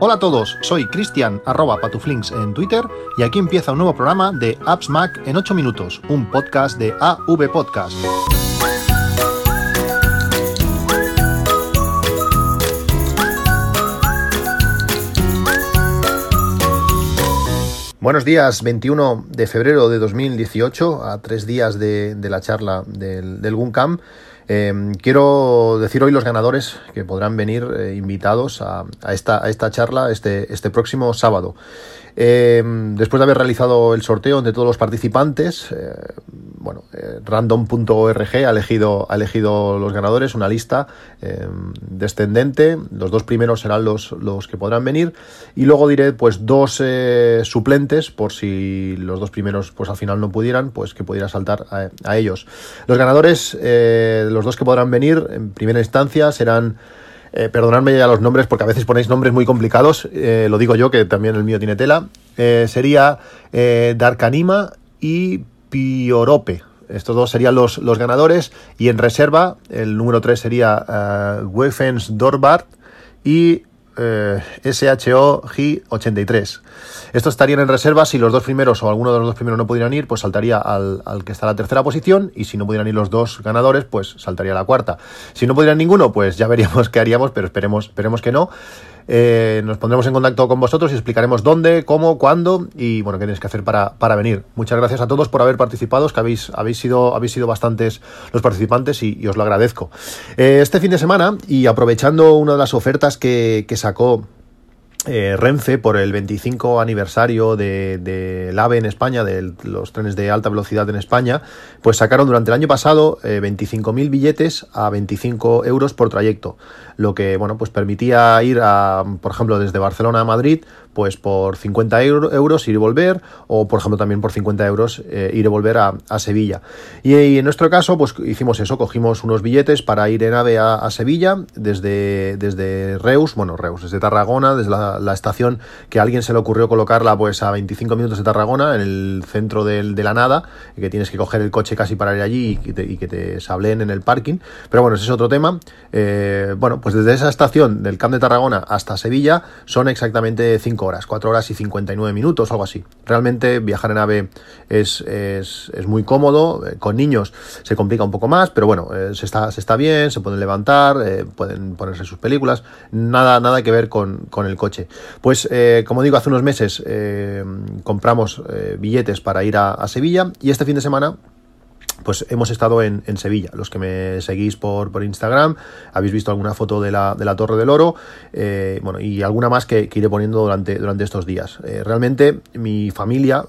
Hola a todos, soy Cristian, @patuflinks en Twitter, y aquí empieza un nuevo programa de Apps Mac en 8 minutos, un podcast de AV Podcast. Buenos días, 21 de febrero de 2018, a 3 días de la charla del Guncamp. Quiero decir hoy los ganadores que podrán venir invitados a esta charla este próximo sábado. Después de haber realizado el sorteo entre todos los participantes, random.org ha elegido los ganadores, una lista descendente. Los 2 primeros serán los que podrán venir, y luego diré pues 2 suplentes, por si los 2 primeros pues al final no pudieran, pues que pudiera saltar a ellos. Los ganadores, los 2 que podrán venir en primera instancia serán... perdonadme ya los nombres, porque a veces ponéis nombres muy complicados, lo digo yo, que también el mío tiene tela. Sería Darkanima y Piorope. Estos 2 serían los ganadores, y en reserva el número 3 sería wavensdorvad y SHoJi83. Estos estarían en reserva. Si los 2 primeros o alguno de los 2 primeros no pudieran ir, pues saltaría al que está en la tercera posición, y si no pudieran ir los 2 ganadores, pues saltaría a la cuarta. Si no pudieran ninguno, pues ya veríamos qué haríamos, pero esperemos que no. Nos pondremos en contacto con vosotros y explicaremos dónde, cómo, cuándo y bueno, qué tenéis que hacer para venir. Muchas gracias a todos por haber participado, que habéis sido bastantes los participantes, y os lo agradezco. Este fin de semana, y aprovechando una de las ofertas que sacó Renfe por el 25 aniversario del AVE en España, de los trenes de alta velocidad en España, pues sacaron durante el año pasado 25.000 billetes a 25 euros por trayecto, lo que pues permitía ir por ejemplo, desde Barcelona a Madrid, pues por 50 euros ir y volver, o por ejemplo también por 50 euros ir y volver a Sevilla. Y en nuestro caso pues hicimos eso, cogimos unos billetes para ir en AVE a Sevilla desde Reus, desde Tarragona, desde la estación que a alguien se le ocurrió colocarla pues a 25 minutos de Tarragona, en el centro de la nada, que tienes que coger el coche casi para ir allí y que te sableen en el parking, pero ese es otro tema. Pues desde esa estación del Camp de Tarragona hasta Sevilla son exactamente 4 horas y 59 minutos, algo así. Realmente viajar en AVE es muy cómodo. Con niños se complica un poco más, pero se está bien, se pueden levantar, pueden ponerse sus películas, nada que ver con el coche. Como digo, hace unos meses compramos billetes para ir a Sevilla, y este fin de semana pues hemos estado en Sevilla. Los que me seguís por Instagram habéis visto alguna foto de la Torre del Oro, y alguna más que iré poniendo durante estos días. Realmente mi familia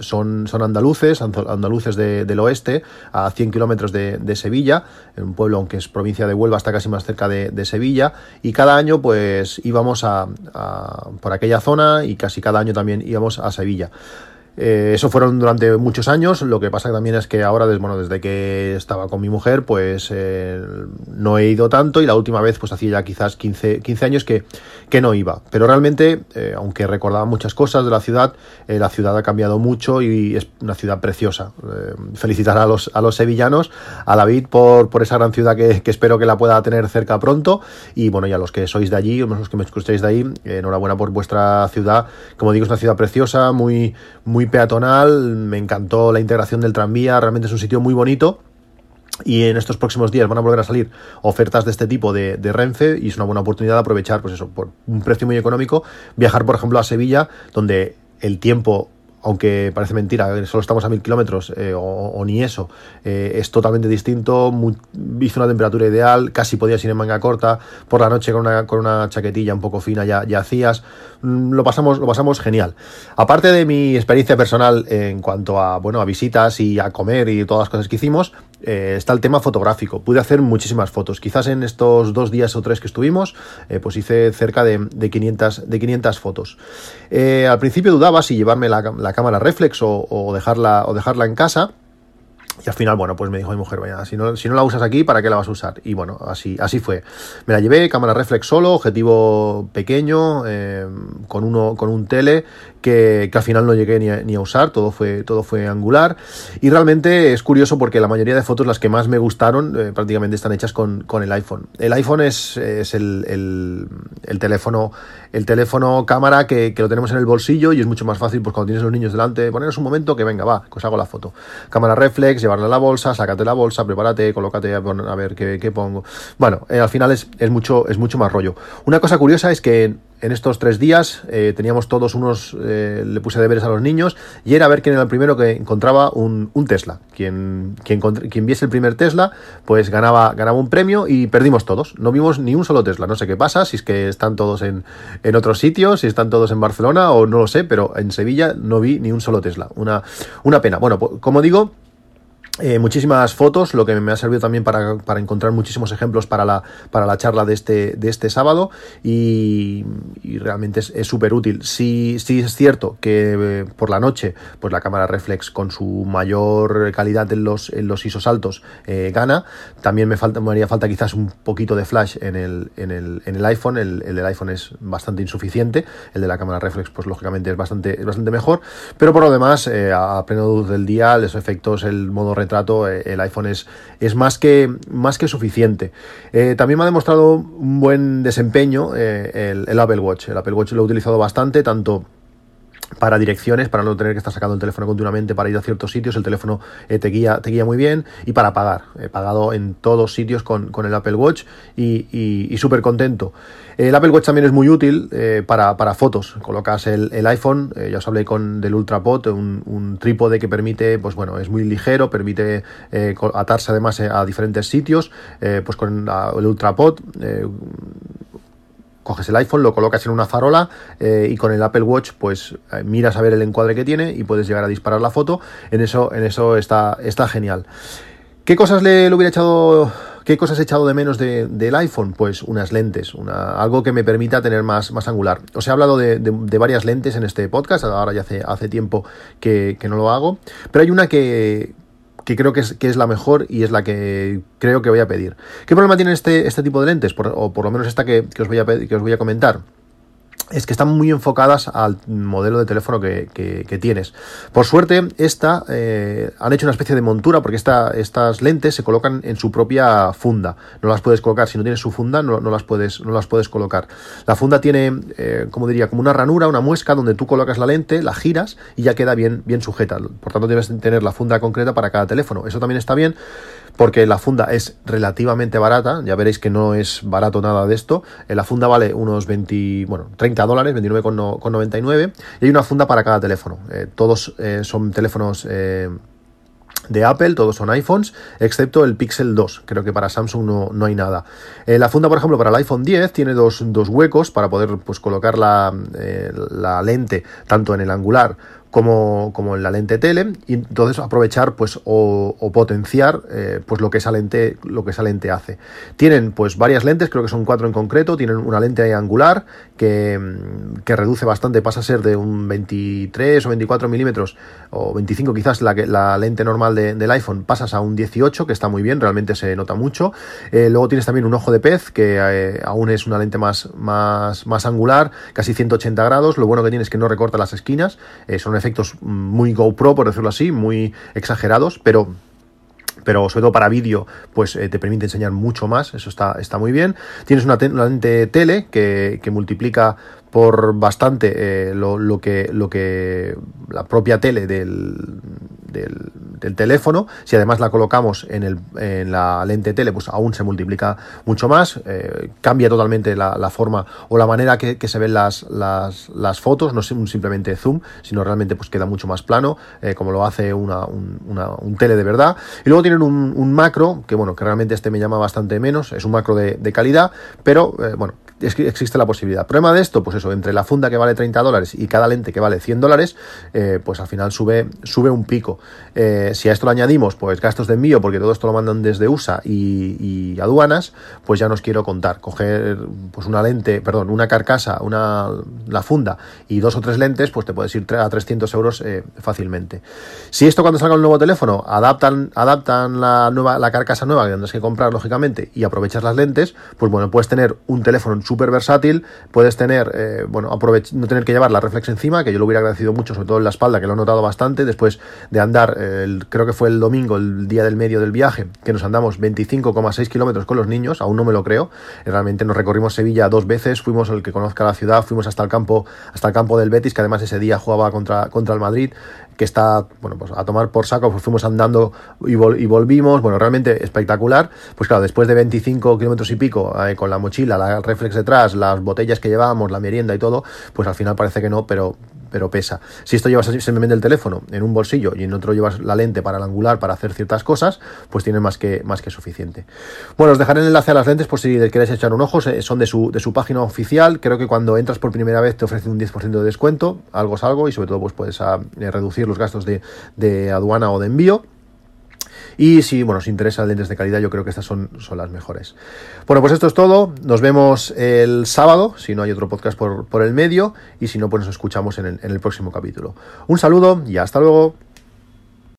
son andaluces del oeste, a 100 kilómetros de Sevilla, en un pueblo, aunque es provincia de Huelva, está casi más cerca de Sevilla, y cada año pues íbamos por aquella zona, y casi cada año también íbamos a Sevilla. Eso fueron durante muchos años. Lo que pasa también es que ahora, desde que estaba con mi mujer, pues no he ido tanto, y la última vez pues hacía ya quizás 15 años que no iba. Pero realmente, aunque recordaba muchas cosas de la ciudad ha cambiado mucho y es una ciudad preciosa. Felicitar a los sevillanos, a David por esa gran ciudad que espero que la pueda tener cerca pronto, y y a los que sois de allí, o los que me escucháis de ahí, enhorabuena por vuestra ciudad. Como digo, es una ciudad preciosa, muy peatonal. Me encantó la integración del tranvía, realmente es un sitio muy bonito, y en estos próximos días van a volver a salir ofertas de este tipo de Renfe, y es una buena oportunidad de aprovechar por un precio muy económico, viajar por ejemplo a Sevilla, donde el tiempo, aunque parece mentira, solo estamos a 1000 kilómetros o ni eso, es totalmente distinto. Hizo una temperatura ideal, casi podías ir en manga corta, por la noche con una chaquetilla un poco fina ya hacías. Lo pasamos genial. Aparte de mi experiencia personal en cuanto a visitas y a comer y todas las cosas que hicimos, está el tema fotográfico. Pude hacer muchísimas fotos. Quizás en estos 2 días o 3 que estuvimos, pues hice cerca de 500 fotos. Al principio dudaba si llevarme la cámara reflex o dejarla en casa. Y al final, pues me dijo mi mujer, vaya, si no la usas aquí, ¿para qué la vas a usar? Y así fue. Me la llevé, cámara reflex solo, objetivo pequeño, con un tele, que al final no llegué ni a usar, todo fue angular. Y realmente es curioso porque la mayoría de fotos, las que más me gustaron, prácticamente están hechas con el iPhone. El iPhone es el teléfono cámara que lo tenemos en el bolsillo, y es mucho más fácil, pues cuando tienes los niños delante, poneros un momento que venga, va, que os hago la foto. Cámara reflex, llevarla a la bolsa, sácate la bolsa, prepárate, colócate, a ver qué pongo. Bueno, al final es mucho más rollo. Una cosa curiosa es que en estos 3 días teníamos todos unos... le puse deberes a los niños, y era a ver quién era el primero que encontraba un Tesla. Quien viese el primer Tesla, pues ganaba un premio, y perdimos todos. No vimos ni un solo Tesla. No sé qué pasa, si es que están todos en otros sitios, si están todos en Barcelona o no lo sé, pero en Sevilla no vi ni un solo Tesla. Una pena. Bueno, pues, como digo... muchísimas fotos, lo que me ha servido también para encontrar muchísimos ejemplos para la charla de este sábado, y realmente es súper útil. Sí es cierto que por la noche, pues la cámara reflex, con su mayor calidad en los ISOs altos, gana. También me haría falta quizás un poquito de flash en el iPhone. El del iPhone es bastante insuficiente, el de la cámara reflex pues lógicamente es bastante mejor, pero por lo demás, a plena luz del día, los efectos, el modo retrato, el iPhone es más que suficiente. También me ha demostrado un buen desempeño el Apple Watch. El Apple Watch lo he utilizado bastante, tanto para direcciones, para no tener que estar sacando el teléfono continuamente para ir a ciertos sitios. El teléfono te guía muy bien, y para pagar. He pagado en todos sitios con el Apple Watch, y súper contento. El Apple Watch también es muy útil para fotos. Colocas el iPhone, ya os hablé del UltraPod, un trípode que permite, pues bueno, es muy ligero, permite atarse además a diferentes sitios. Pues con el UltraPod... coges el iPhone, lo colocas en una farola, y con el Apple Watch pues miras a ver el encuadre que tiene y puedes llegar a disparar la foto. En eso está genial. ¿Qué cosas le hubiera echado? ¿Qué cosas he echado de menos del iPhone? Pues unas lentes, algo que me permita tener más angular. Os he hablado de varias lentes en este podcast, ahora ya hace tiempo que no lo hago, pero hay una que creo que es la mejor, y es la que creo que voy a pedir. ¿Qué problema tiene este tipo de lentes? O por lo menos esta que os voy a comentar. Es que están muy enfocadas al modelo de teléfono que tienes. Por suerte, esta han hecho una especie de montura, porque estas lentes se colocan en su propia funda. No las puedes colocar, si no tienes su funda, no las puedes colocar. La funda tiene, como una ranura, una muesca, donde tú colocas la lente, la giras y ya queda bien sujeta. Por tanto, debes tener la funda concreta para cada teléfono. Eso también está bien, porque la funda es relativamente barata. Ya veréis que no es barato nada de esto. La funda vale unos $30, $29,99, y hay una funda para cada teléfono. Todos son teléfonos de Apple, todos son iPhones, excepto el Pixel 2, creo que para Samsung no hay nada. La funda, por ejemplo, para el iPhone 10 tiene dos huecos para poder, pues, colocar la lente tanto en el angular como en la lente tele, y entonces aprovechar, pues, o potenciar pues lo que esa lente hace. Tienen, pues, varias lentes, creo que son 4 en concreto. Tienen una lente angular que reduce bastante, pasa a ser de un 23 o 24 milímetros, o 25 quizás, la lente normal del iPhone, pasas a un 18, que está muy bien, realmente se nota mucho. Luego tienes también un ojo de pez, que aún es una lente más angular, casi 180 grados. Lo bueno que tiene es que no recorta las esquinas. Son efectos muy GoPro, por decirlo así, muy exagerados, pero sobre todo para vídeo, pues te permite enseñar mucho más. Eso está muy bien. Tienes una lente tele que multiplica por bastante lo que la propia tele del teléfono. Si además la colocamos en la lente tele, pues aún se multiplica mucho más. Cambia totalmente la forma o la manera que se ven las fotos. No es simplemente zoom, sino realmente pues queda mucho más plano, como lo hace un tele de verdad. Y luego tienen un macro, que realmente este me llama bastante menos. Es un macro de calidad, pero es que existe la posibilidad. Problema de esto, pues eso, entre la funda que vale $30 y cada lente que vale $100, pues al final sube un pico. Si a esto le añadimos, pues, gastos de envío, porque todo esto lo mandan desde USA y aduanas, pues ya nos quiero contar. Coger, pues, una carcasa, la funda y 2 o 3 lentes, pues te puedes ir a €300 fácilmente. Si esto, cuando salga un nuevo teléfono, adaptan la carcasa nueva, que tendrás que comprar lógicamente, y aprovechas las lentes, pues bueno, puedes tener un teléfono en su súper versátil, puedes tener, no tener que llevar la reflex encima, que yo lo hubiera agradecido mucho, sobre todo en la espalda, que lo he notado bastante, después de andar, creo que fue el domingo, el día del medio del viaje, que nos andamos 25,6 kilómetros con los niños, aún no me lo creo, realmente nos recorrimos Sevilla 2 veces, fuimos al que conozca la ciudad, fuimos hasta el campo del Betis, que además ese día jugaba contra el Madrid, que está, a tomar por saco, pues fuimos andando y volvimos, realmente espectacular. Pues claro, después de 25 kilómetros y pico, con la mochila, la reflex detrás, las botellas que llevábamos, la merienda y todo, pues al final parece que no, pero pesa. Si esto llevas simplemente el teléfono en un bolsillo y en otro llevas la lente para el angular, para hacer ciertas cosas, pues tiene más que suficiente. Os dejaré el enlace a las lentes por si les queréis echar un ojo, son de su página oficial. Creo que cuando entras por primera vez te ofrecen un 10% de descuento, algo es algo, y sobre todo pues puedes reducir los gastos de aduana o de envío. Y si os interesan lentes de calidad, yo creo que estas son las mejores. Pues esto es todo. Nos vemos el sábado, si no hay otro podcast por el medio, y si no, pues nos escuchamos en el próximo capítulo. Un saludo y hasta luego.